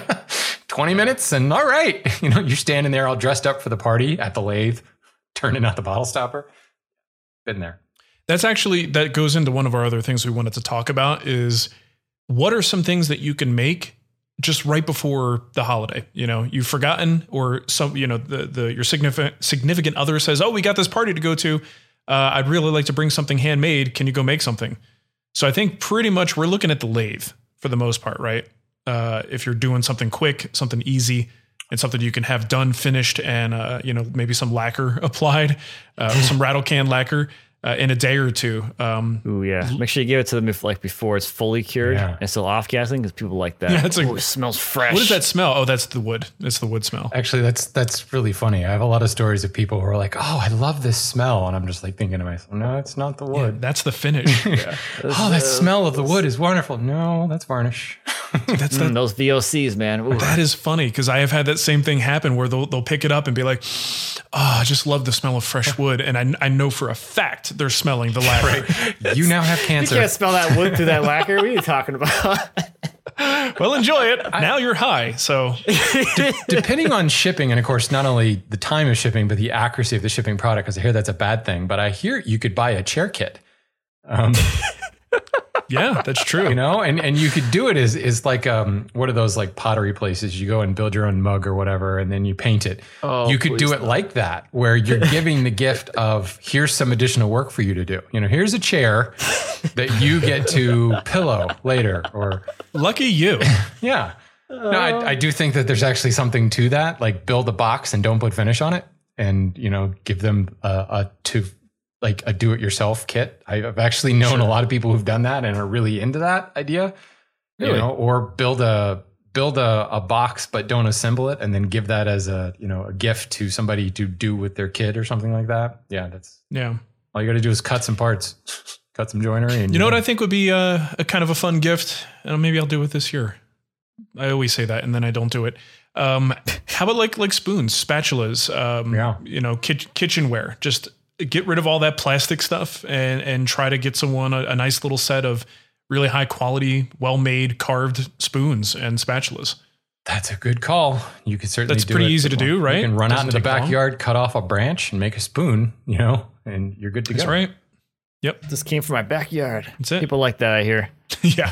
20 minutes and all right. You're standing there all dressed up for the party at the lathe, turning out the bottle stopper. Been there. That's actually, that goes into one of our other things we wanted to talk about is what are some things that you can make just right before the holiday, you've forgotten or some, your significant other says, oh, we got this party to go to. I'd really like to bring something handmade. Can you go make something? So I think pretty much we're looking at the lathe for the most part, right? If you're doing something quick, something easy and something you can have done, finished and, maybe some lacquer applied, some rattle can lacquer. In a day or two. Oh, yeah. Make sure you give it to them if before it's fully cured and still off-gassing because people like that. Yeah, it smells fresh. What does that smell? Oh, that's the wood. It's the wood smell. Actually, that's really funny. I have a lot of stories of people who are like, oh, I love this smell. And I'm just thinking to myself, no, it's not the wood. Yeah, that's the finish. Yeah. Oh, that smell of the wood is wonderful. No, that's varnish. That's those VOCs, man. Ooh. That is funny because I have had that same thing happen where they'll pick it up and be like, oh, I just love the smell of fresh wood. And I know for a fact they're smelling the lacquer. Right. You now have cancer. You can't smell that wood through that lacquer. What are you talking about? Well, enjoy it. Now you're high. So depending on shipping, and of course, not only the time of shipping, but the accuracy of the shipping product, because I hear that's a bad thing, but I hear you could buy a chair kit. Yeah, that's true. And you could do it is like what are those pottery places you go and build your own mug or whatever, and then you paint it. Oh, you could do it like that, where you're giving the gift of here's some additional work for you to do. Here's a chair that you get to pillow later. Or lucky you. Yeah. No, I do think that there's actually something to that. Like build a box and don't put finish on it, and give them a do-it-yourself kit. I've actually known a lot of people who've done that and are really into that idea, really? Or build a box, but don't assemble it and then give that as a gift to somebody to do with their kid or something like that. Yeah. All you got to do is cut some parts, cut some joinery. And what I think would be a kind of a fun gift. And maybe I'll do it this year. I always say that and then I don't do it. How about like spoons, spatulas, kitchenware, just get rid of all that plastic stuff and try to get someone a nice little set of really high quality, well-made carved spoons and spatulas. That's a good call. You could certainly do it. That's pretty easy to do, right? You can run out into the backyard, cut off a branch and make a spoon, and you're good to go. That's right. Yep. This came from my backyard. That's it. People like that, I hear. Yeah.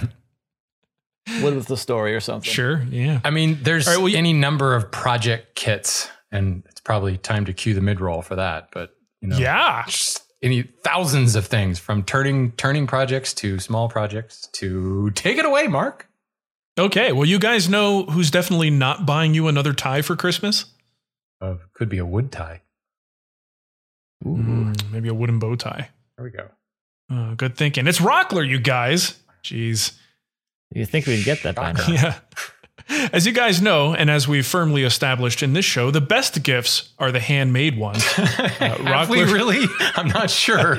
What was the story or something? Sure. Yeah. I mean, there's any number of project kits and it's probably time to cue the mid-roll for that, but yeah, any thousands of things from turning projects to small projects to take it away, Mark. Okay, well, you guys know who's definitely not buying you another tie for Christmas? Could be a wood tie. Ooh. Maybe a wooden bow tie. There we go. Good thinking. It's Rockler, you guys. Jeez. You think we'd get that by now? Yeah. As you guys know, and as we've firmly established in this show, the best gifts are the handmade ones. Rockler, really? I'm not sure.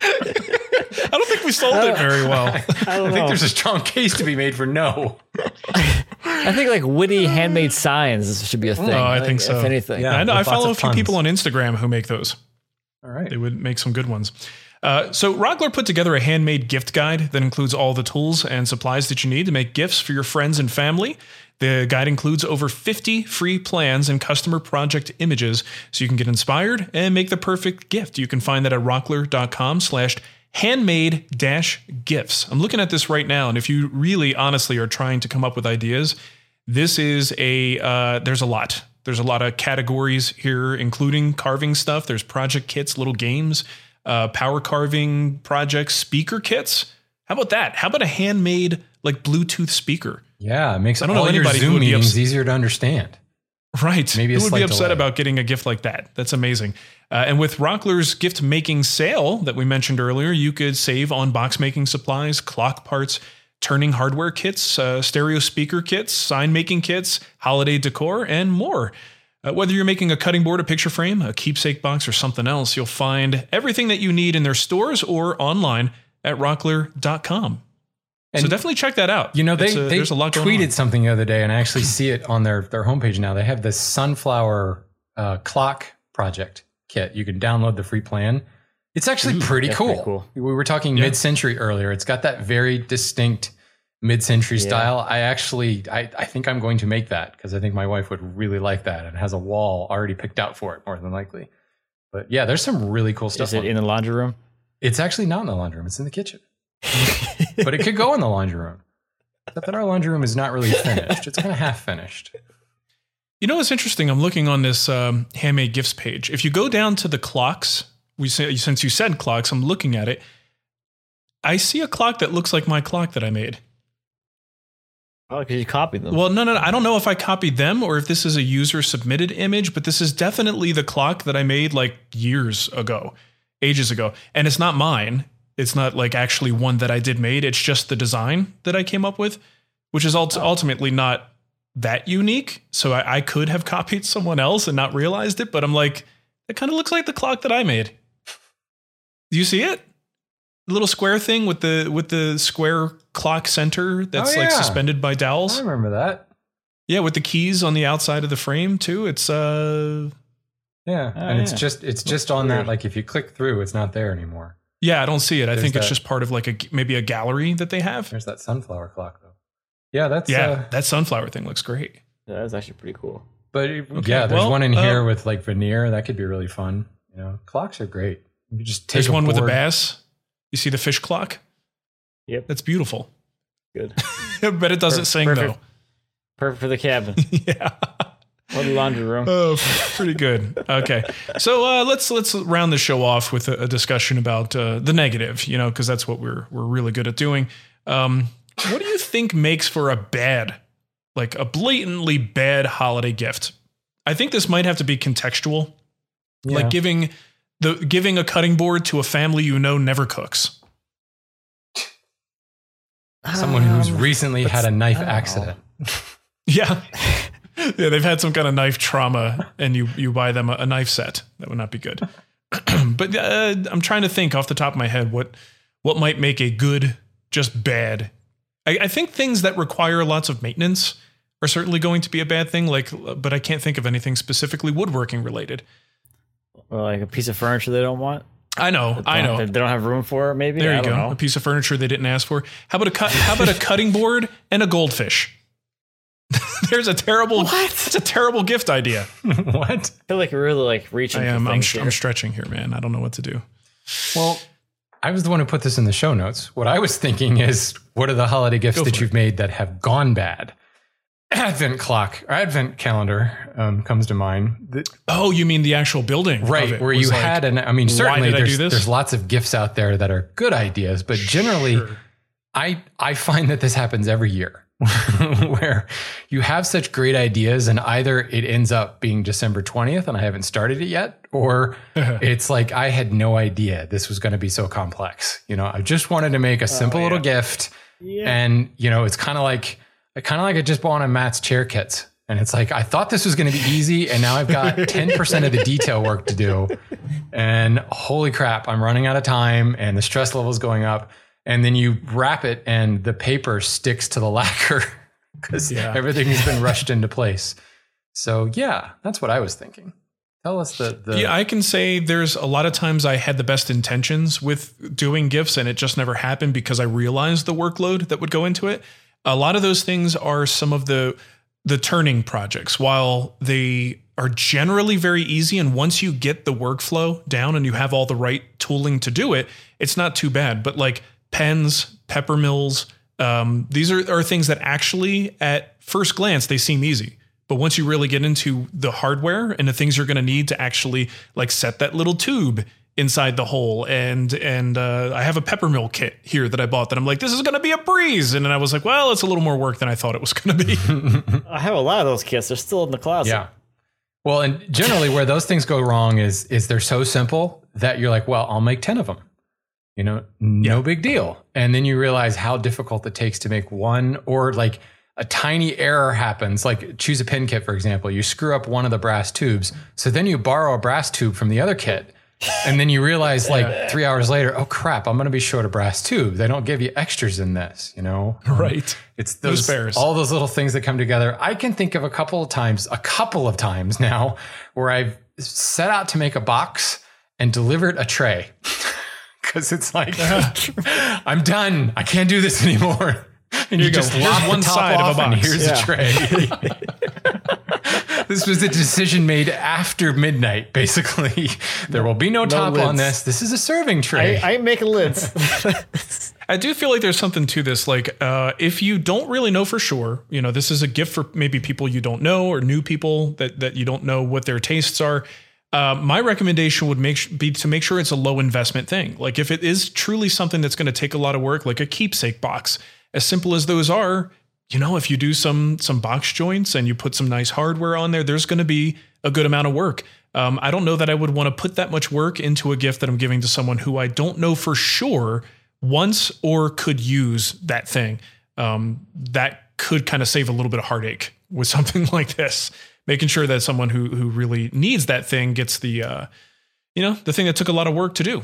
I don't think we sold it very well. I think there's a strong case to be made for no. I think like witty handmade signs should be a thing. No, I think so. If anything. Yeah, I know. I follow a few people on Instagram who make those. All right. They would make some good ones. So Rockler put together a handmade gift guide that includes all the tools and supplies that you need to make gifts for your friends and family. The guide includes over 50 free plans and customer project images, so you can get inspired and make the perfect gift. You can find that at rockler.com/handmade-gifts. I'm looking at this right now, and if you really honestly are trying to come up with ideas, this is there's a lot. There's a lot of categories here, including carving stuff. There's project kits, little games. Power carving projects, speaker kits. How about that? How about a handmade like Bluetooth speaker? Yeah, it makes all your Zoom meetings easier to understand. Right. Maybe who would be upset about getting a gift like that? That's amazing. And with Rockler's gift making sale that we mentioned earlier, you could save on box making supplies, clock parts, turning hardware kits, stereo speaker kits, sign making kits, holiday decor, and more. Whether you're making a cutting board, a picture frame, a keepsake box, or something else, you'll find everything that you need in their stores or online at rockler.com. And so definitely check that out. You know, they tweeted something the other day, and I actually see it on their homepage now. They have this sunflower clock project kit. You can download the free plan. It's actually pretty cool. We were talking mid-century earlier. It's got that very distinct mid-century style. I think I'm going to make that because I think my wife would really like that, and has a wall already picked out for it more than likely. But yeah, there's some really cool stuff. Is it in the laundry room? It's actually not in the laundry room. It's in the kitchen, but it could go in the laundry room. Except that our laundry room is not really finished. It's kind of half finished. You know, what's interesting. I'm looking on this handmade gifts page. If you go down to the clocks, since you said clocks, I'm looking at it. I see a clock that looks like my clock that I made. Oh, because you copied them. Well, no. I don't know if I copied them or if this is a user-submitted image, but this is definitely the clock that I made like ages ago. And it's not mine. It's not like actually one that I did made. It's just the design that I came up with, which is ultimately not that unique. So I could have copied someone else and not realized it, but I'm like, it kind of looks like the clock that I made. Do you see it? The little square thing with the square clock center that's like suspended by dowels. I remember that. Yeah, with the keys on the outside of the frame too. It's it's just on that. Like if you click through, it's not there anymore. Yeah, I don't see it. I think it's just part of like maybe a gallery that they have. There's that sunflower clock though. Yeah, that sunflower thing looks great. Yeah, that's actually pretty cool. But there's one in here with like veneer that could be really fun. You know, clocks are great. You just take one with a bass. You see the fish clock? Yep. That's beautiful. Good. But it doesn't sing, though. Perfect for the cabin. Yeah. Or the laundry room. Oh, pretty good. Okay. So let's round the show off with a discussion about the negative, you know, because that's what we're really good at doing. What do you think makes for a bad, like a blatantly bad holiday gift? I think this might have to be contextual. Yeah. Like giving a cutting board to a family you know never cooks. Someone who's recently had a knife accident. Yeah. Yeah, they've had some kind of knife trauma and you buy them a knife set. That would not be good. But I'm trying to think off the top of my head what might make a good just bad. I think things that require lots of maintenance are certainly going to be a bad thing, but I can't think of anything specifically woodworking related. Or like a piece of furniture they don't want. I know. They don't have room for it. Maybe there you go. A piece of furniture they didn't ask for. How about a cutting board and a goldfish? There's a terrible. What? It's a terrible gift idea. What? I feel like you're really like reaching. I am. I'm stretching here, man. I don't know what to do. Well, I was the one who put this in the show notes. What I was thinking is, what are the holiday gifts that you've made that have gone bad? Advent clock or advent calendar comes to mind. You mean the actual building, right? Where you had an, I mean, certainly there's lots of gifts out there that are good ideas, but generally I find that this happens every year where you have such great ideas and either it ends up being December 20th and I haven't started it yet, or it's like, I had no idea this was going to be so complex. You know, I just wanted to make a simple little gift and, you know, it's kind of like, I kind of like I just bought one of Matt's chair kits. And it's like, I thought this was going to be easy. And now I've got 10% of the detail work to do. And holy crap, I'm running out of time and the stress level is going up. And then you wrap it and the paper sticks to the lacquer because everything has been rushed into place. So yeah, that's what I was thinking. Tell us the... Yeah, I can say there's a lot of times I had the best intentions with doing gifts and it just never happened because I realized the workload that would go into it. A lot of those things are some of the turning projects. While they are generally very easy, and once you get the workflow down and you have all the right tooling to do it, it's not too bad. But like pens, pepper mills, these are things that actually at first glance, they seem easy. But once you really get into the hardware and the things you're going to need to actually like set that little tube inside the hole. And I have a pepper mill kit here that I bought that I'm like, this is going to be a breeze. And then I was like, well, it's a little more work than I thought it was going to be. I have a lot of those kits. They're still in the closet. Yeah. Well, and generally where those things go wrong is they're so simple that you're like, well, I'll make 10 of them, you know, no big deal. And then you realize how difficult it takes to make one, or like a tiny error happens. Like choose a pen kit, for example, you screw up one of the brass tubes. So then you borrow a brass tube from the other kit. And then you realize like 3 hours later, oh crap, I'm going to be short a brass tube. They don't give you extras in this, you know? Right. It's those all those little things that come together. I can think of a couple of times now where I've set out to make a box and delivered a tray because it's like, I'm done. I can't do this anymore. And you just lop one side of a box. Here's a tray. This was a decision made after midnight, basically. There will be no top lids on this. This is a serving tray. I make lids. I do feel like there's something to this. Like, if you don't really know for sure, you know, this is a gift for maybe people you don't know or new people that you don't know what their tastes are. My recommendation would be to make sure it's a low investment thing. Like if it is truly something that's going to take a lot of work, like a keepsake box, as simple as those are, you know, if you do some box joints and you put some nice hardware on there, there's going to be a good amount of work. I don't know that I would want to put that much work into a gift that I'm giving to someone who I don't know for sure wants or could use that thing. That could kind of save a little bit of heartache with something like this, making sure that someone who really needs that thing gets the thing that took a lot of work to do.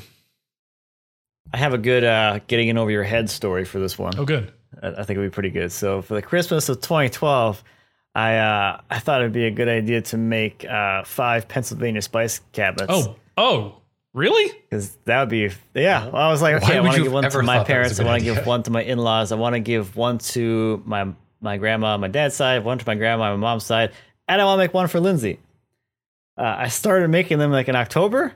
I have a good getting in over your head story for this one. Oh, good. I think it would be pretty good. So for the Christmas of 2012, I thought it'd be a good idea to make 5 Pennsylvania spice cabinets. Oh, really? Because that would be, yeah. Well, I was like, okay, I want to give one to my parents. I want to give one to my in-laws. I want to give one to my grandma on my dad's side, one to my grandma on my mom's side, and I want to make one for Lindsay. I started making them like in October,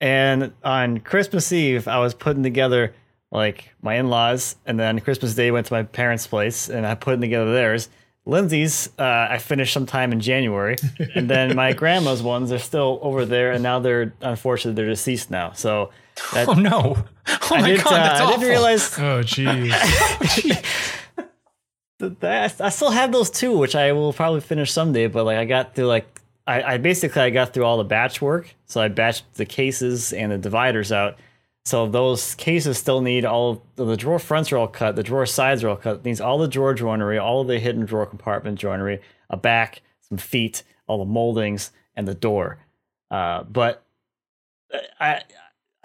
and on Christmas Eve, I was putting together like my in-laws, and then Christmas Day went to my parents' place, and I put together theirs. Lindsay's, I finished sometime in January, and then my grandma's ones are still over there, and now they're, unfortunately, they're deceased now. So, oh no! Oh my God, that's awful. I didn't realize. Oh jeez. I still have those two, which I will probably finish someday. But like, I got through like I got through all the batch work, so I batched the cases and the dividers out. So those cases still need all the drawer fronts are all cut. The drawer sides are all cut. It needs all the drawer joinery, all the hidden drawer compartment joinery, a back, some feet, all the moldings, and the door. But I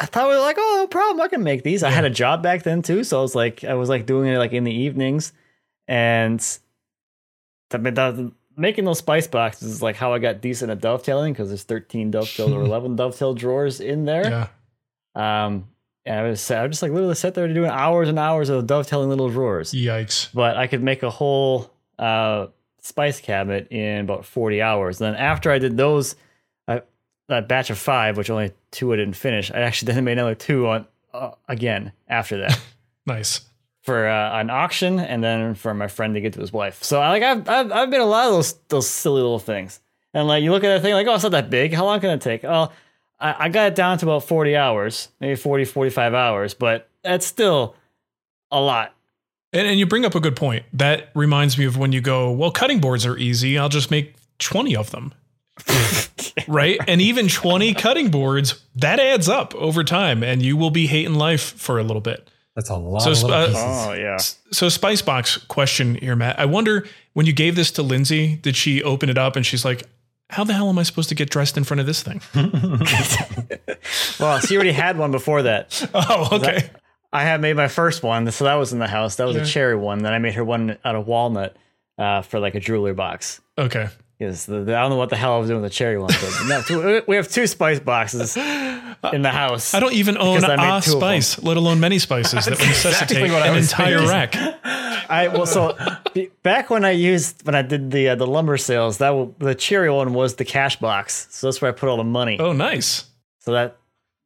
thought we were like, oh, no problem. I can make these. Yeah. I had a job back then too. So I was like doing it like in the evenings, and making those spice boxes is like how I got decent at dovetailing, because there's 13 dovetailed or 11 dovetailed drawers in there. Yeah. And I would just like literally sit there doing hours and hours of dovetailing little drawers. Yikes. But I could make a whole spice cabinet in about 40 hours. And then after I did those, that batch of 5, which only 2 I didn't finish, I actually then made another 2 on again after that. Nice. For an auction, and then for my friend to get to his wife. So I've made a lot of those silly little things. And like you look at that thing like, oh, it's not that big. How long can it take? Oh, I got it down to about 40 hours, maybe 40, 45 hours, but that's still a lot. And you bring up a good point. That reminds me of when you go, well, cutting boards are easy. I'll just make 20 of them. Right? And even 20 cutting boards, that adds up over time, and you will be hating life for a little bit. That's a lot. So Spicebox question here, Matt. I wonder when you gave this to Lindsay, did she open it up and she's like, how the hell am I supposed to get dressed in front of this thing? Well, she already had one before that. Oh, okay. I had made my first one. So that was in the house. That was a cherry one. Then I made her one out of walnut for like a jeweler box. Okay. Because I don't know what the hell I was doing with the cherry one. But we have two spice boxes in the house. I don't even own a spice, let alone many spices that would necessitate an entire rack. Back when I did the lumber sales, the cherry one was the cash box. So that's where I put all the money. Oh, nice. So that,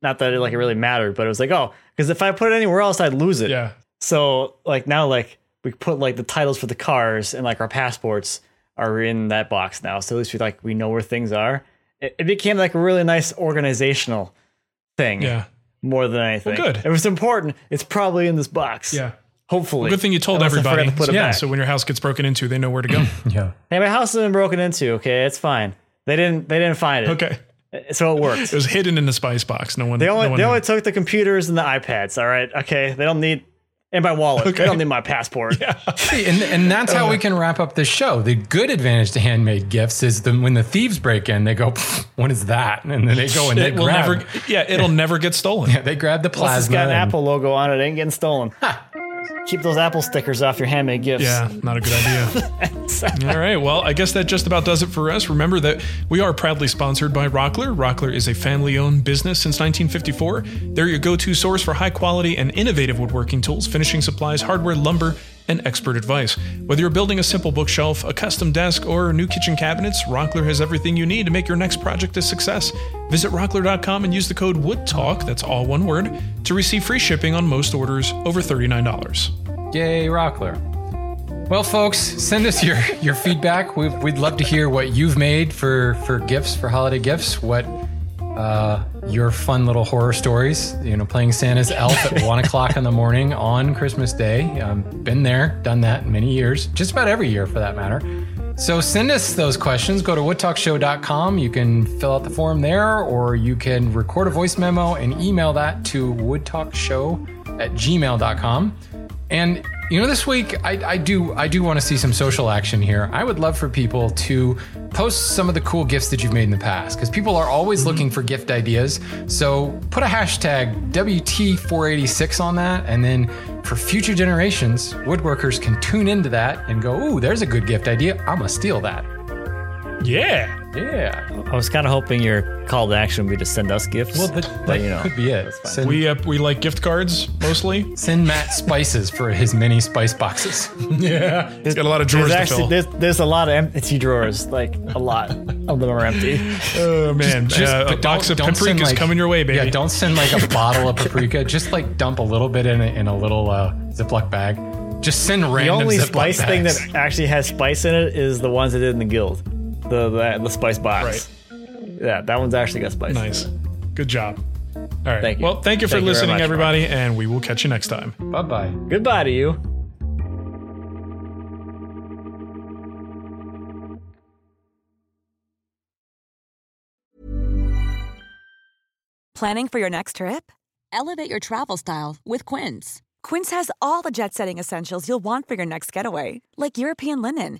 not that it really mattered, but it was like, oh, because if I put it anywhere else, I'd lose it. Yeah. So now we put the titles for the cars and our passports are in that box now. So at least we know where things are. It became a really nice organizational thing. Yeah. More than anything. Well, good. If it's important, it's probably in this box. Yeah. Hopefully. Well, good thing you told everybody. So when your house gets broken into, they know where to go. Yeah. Hey, my house has been broken into. Okay. It's fine. They didn't find it. Okay. So it worked. It was hidden in the spice box. They only took the computers and the iPads. All right. Okay. They don't need. And my wallet. Okay. I don't need my passport. Yeah. See, and that's how we can wrap up this show. The good advantage to handmade gifts is when the thieves break in, they go, what is that? And then they go and they grab. It'll never get stolen. Yeah, they grab the plasma. Plus it's got an Apple logo on it. It ain't getting stolen. Ha. Keep those Apple stickers off your handmade gifts. Yeah, not a good idea. All right. Well, I guess that just about does it for us. Remember that we are proudly sponsored by Rockler. Rockler is a family-owned business since 1954. They're your go-to source for high-quality and innovative woodworking tools, finishing supplies, hardware, lumber, and expert advice. Whether you're building a simple bookshelf, a custom desk, or new kitchen cabinets, Rockler has everything you need to make your next project a success. Visit Rockler.com and use the code WOODTALK, that's all one word, to receive free shipping on most orders over $39. Yay, Rockler. Well, folks, send us your feedback. We'd love to hear what you've made for gifts, for holiday gifts, what your fun little horror stories, playing Santa's elf at 1:00 in the morning on Christmas Day. Been there, done that many years, just about every year for that matter. So send us those questions. Go to woodtalkshow.com. You can fill out the form there, or you can record a voice memo and email that to woodtalkshow@gmail.com. And this week I do want to see some social action here. I would love for people to post some of the cool gifts that you've made in the past, because people are always looking for gift ideas. So put a hashtag WT486 on that, and then for future generations, woodworkers can tune into that and go, ooh, there's a good gift idea. I'm going to steal that. Yeah. Yeah. I was kind of hoping your call to action would be to send us gifts. Well, that could be it. We like gift cards mostly. Send Matt spices for his many spice boxes. Yeah. He's got a lot of drawers to fill. There's a lot of empty drawers, a lot. Of them are empty. Oh, man. Just a box of paprika is coming your way, baby. Yeah, don't send a bottle of paprika. Just dump a little bit in a little Ziploc bag. Just send random Ziploc bags. The only spice thing that actually has spice in it is the ones that did in the guild. The spice box. Right. Yeah, that one's actually got spice. Nice. Good job. All right. Thank you. Well, thank you for listening, everybody, and we will catch you next time. Bye-bye. Goodbye to you. Planning for your next trip? Elevate your travel style with Quince. Quince has all the jet-setting essentials you'll want for your next getaway, like European linen,